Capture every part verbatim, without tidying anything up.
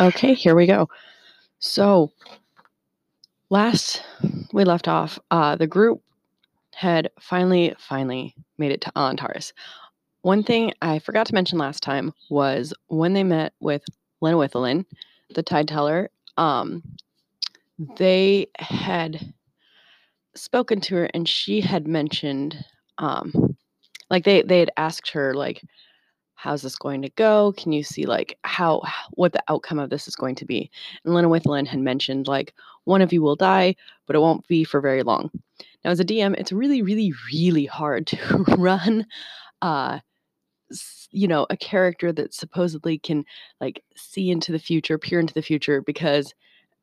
Okay, here we go. So last we left off, uh, the group had finally, finally made it to Alantaris. One thing I forgot to mention last time was when they met with Lynn Withelin, the tide teller, um, they had spoken to her and she had mentioned, um, like they, they had asked her, like, how's this going to go? Can you see like how, what the outcome of this is going to be? And Lynn Withelin had mentioned like, one of you will die, but it won't be for very long. Now as a D M, it's really, really, really hard to run, uh, you know, a character that supposedly can like see into the future, peer into the future, because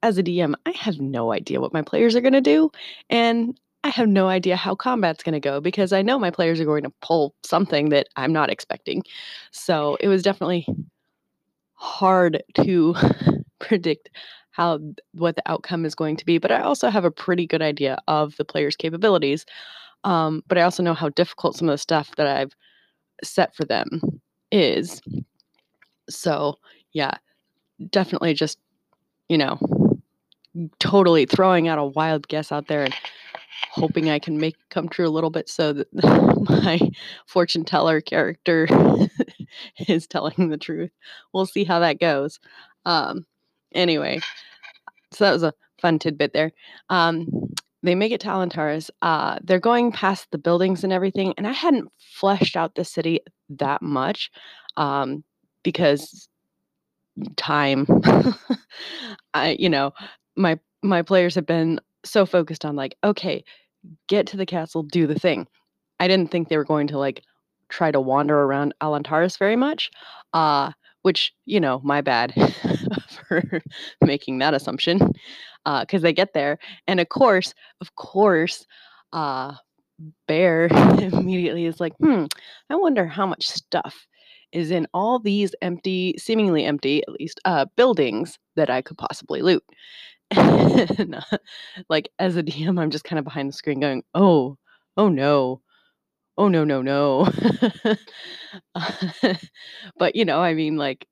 as a D M, I have no idea what my players are going to do. And I have no idea how combat's going to go because I know my players are going to pull something that I'm not expecting. So it was definitely hard to predict how what the outcome is going to be. But I also have a pretty good idea of the players' capabilities. Um, but I also know how difficult some of the stuff that I've set for them is. So yeah, definitely just, you know, totally throwing out a wild guess out there and hoping I can make it come true a little bit so that my fortune teller character is telling the truth. We'll see how that goes. Um, anyway, so that was a fun tidbit there. Um, they make it to Alantaris. Uh, they're going past the buildings and everything, and I hadn't fleshed out the city that much um, because time. I, you know, my my players have been so focused on like, okay, get to the castle, do the thing. I didn't think they were going to like try to wander around Alantaris very much, uh, which, you know, my bad for making that assumption, because uh, they get there. And of course, of course, uh, Bear immediately is like, hmm, I wonder how much stuff is in all these empty, seemingly empty, at least, uh, buildings that I could possibly loot. And, uh, like as a D M, I'm just kind of behind the screen going, oh, oh no, oh no, no, no. uh, but you know, I mean, like,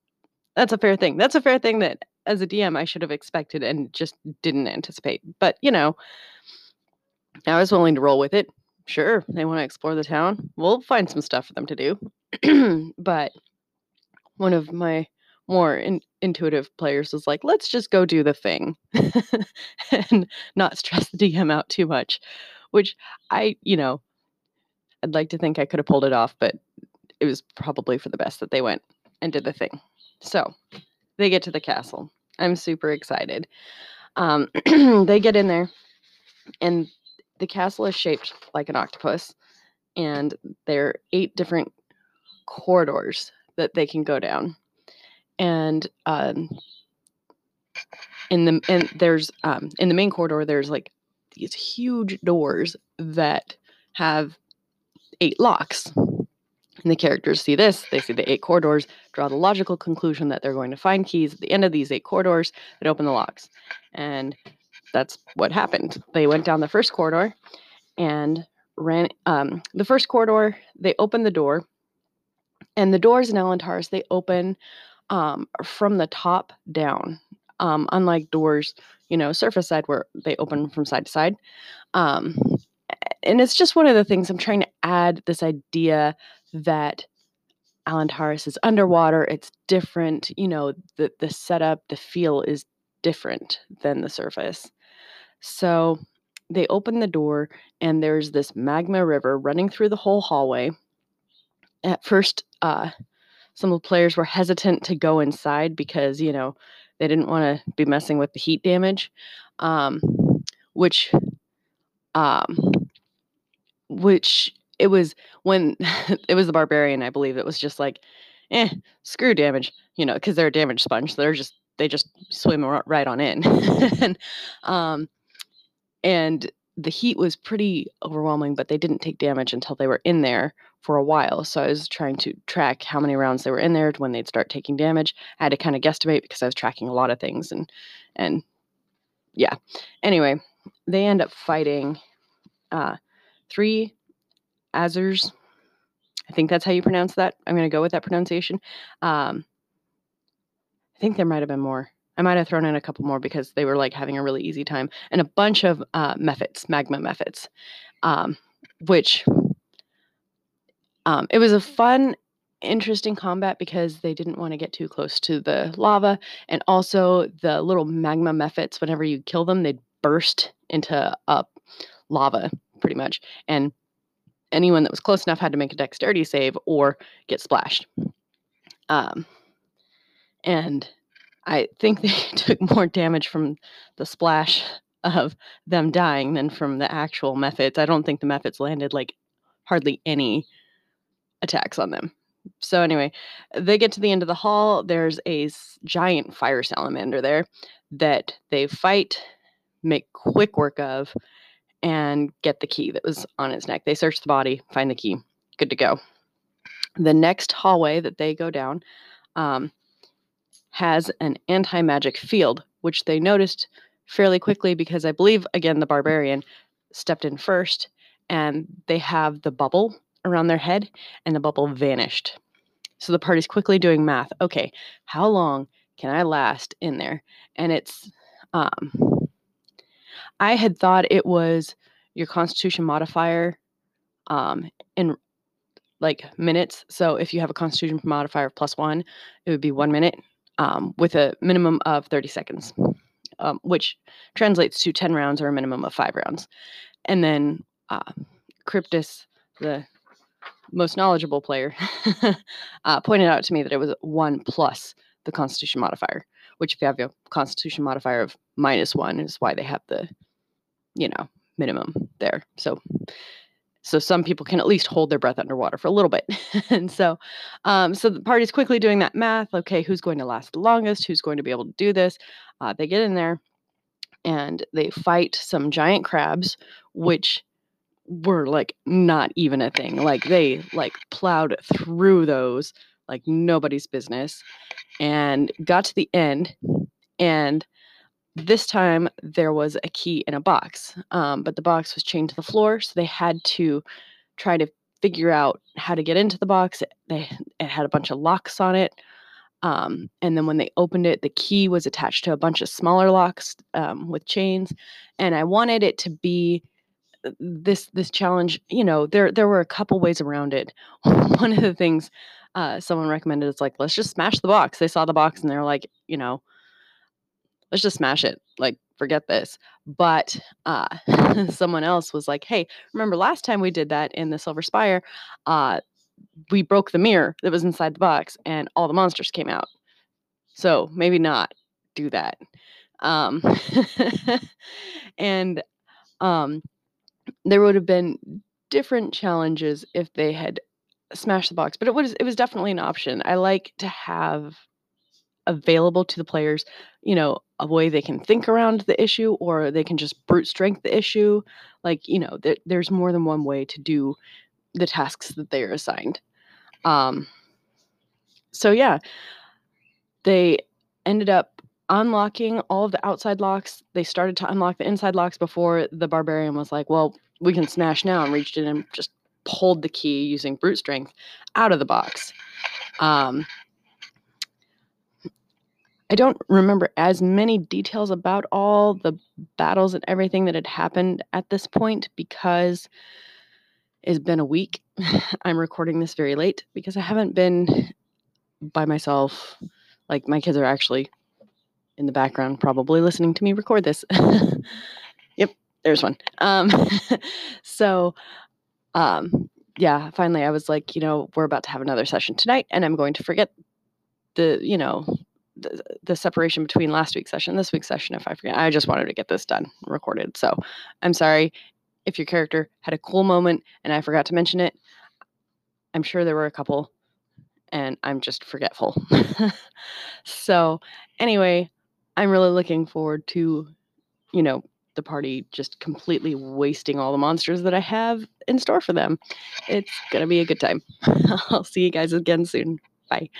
that's a fair thing. That's a fair thing that as a D M, I should have expected and just didn't anticipate. But you know, I was willing to roll with it. Sure, they want to explore the town. We'll find some stuff for them to do. But one of my more in- intuitive players was like, let's just go do the thing and not stress the D M out too much, which I, you know, I'd like to think I could have pulled it off, but it was probably for the best that they went and did the thing. So they get to the castle. I'm super excited. Um, they get in there and the castle is shaped like an octopus and there are eight different corridors that they can go down. And um, in the and there's um, in the main corridor there's like these huge doors that have eight locks. And the characters see this, they see the eight corridors, draw the logical conclusion that they're going to find keys at the end of these eight corridors that open the locks. And that's what happened. They went down the first corridor and ran um, the first corridor. They opened the door, and the doors in Alantaris they open Um, from the top down, um, unlike doors, you know, surface side where they open from side to side. Um, and it's just one of the things I'm trying to add this idea that Alantaris is underwater. It's different, you know, the, the setup, the feel is different than the surface. So they open the door and there's this magma river running through the whole hallway. At first, uh, some of the players were hesitant to go inside because, you know, they didn't want to be messing with the heat damage, um, which, um, which it was when it was the barbarian, I believe it was just like, eh, screw damage, you know, cause they're a damage sponge. They're just, they just swim right on in. and, um, and the heat was pretty overwhelming, but they didn't take damage until they were in there for a while. So I was trying to track how many rounds they were in there when they'd start taking damage. I had to kind of guesstimate because I was tracking a lot of things and, and yeah. Anyway, they end up fighting, uh, three Azers. I think that's how you pronounce that. I'm going to go with that pronunciation. Um, I think there might have been more. I might have thrown in a couple more because they were like having a really easy time, and a bunch of uh, methods, magma methods, um, which um, it was a fun, interesting combat because they didn't want to get too close to the lava, and also the little magma methods. Whenever you kill them, they'd burst into uh, lava, pretty much, and anyone that was close enough had to make a dexterity save or get splashed. Um, and I think they took more damage from the splash of them dying than from the actual methods. I don't think the methods landed like hardly any attacks on them. So anyway, they get to the end of the hall. There's a giant fire salamander there that they fight, make quick work of, and get the key that was on its neck. They search the body, find the key. Good to go. The next hallway that they go down um, has an anti-magic field, which they noticed fairly quickly because I believe, again, the barbarian stepped in first, and they have the bubble around their head, and the bubble vanished. So the party's quickly doing math. Okay, how long can I last in there? And it's... Um, I had thought it was your constitution modifier um, in like minutes. So if you have a constitution modifier of plus one, it would be one minute um, with a minimum of thirty seconds, um, which translates to ten rounds or a minimum of five rounds. And then uh, Cryptus, the most knowledgeable player, uh, pointed out to me that it was one plus the constitution modifier, which if you have your constitution modifier of minus one is why they have the, you know, minimum there. So, so some people can at least hold their breath underwater for a little bit. And so, um, so the party's quickly doing that math. Okay, who's going to last the longest? Who's going to be able to do this? Uh, they get in there and they fight some giant crabs, which were like not even a thing. Like they like plowed through those like nobody's business, and got to the end, and this time there was a key in a box, um, but the box was chained to the floor, so they had to try to figure out how to get into the box. They, it had a bunch of locks on it, um, and then when they opened it, the key was attached to a bunch of smaller locks um, with chains, and I wanted it to be this this challenge. You know, there there were a couple ways around it. One of the things Uh, someone recommended, it's like, let's just smash the box. They saw the box and they're like, you know, let's just smash it. Like, forget this. But uh, someone else was like, hey, remember last time we did that in the Silver Spire, uh, we broke the mirror that was inside the box and all the monsters came out. So maybe not do that. Um, and um, there would have been different challenges if they had smash the box, but it was it was definitely an option. I like to have available to the players, you know, a way they can think around the issue, or they can just brute strength the issue. Like, you know, there, there's more than one way to do the tasks that they are assigned. Um, so yeah, they ended up unlocking all of the outside locks. They started to unlock the inside locks before the barbarian was like, well, we can smash now, and reached in and just pulled the key using brute strength out of the box. Um, I don't remember as many details about all the battles and everything that had happened at this point because it's been a week. I'm recording this very late because I haven't been by myself. Like, my kids are actually in the background probably listening to me record this. Yep, there's one. Um, so... Um, yeah, finally I was like, you know, we're about to have another session tonight, and I'm going to forget the, you know, the, the separation between last week's session and this week's session if I forget. I just wanted to get this done, recorded. So I'm sorry if your character had a cool moment and I forgot to mention it. I'm sure there were a couple, and I'm just forgetful. So anyway, I'm really looking forward to, you know, the party just completely wasting all the monsters that I have in store for them. It's going to be a good time. I'll see you guys again soon. Bye.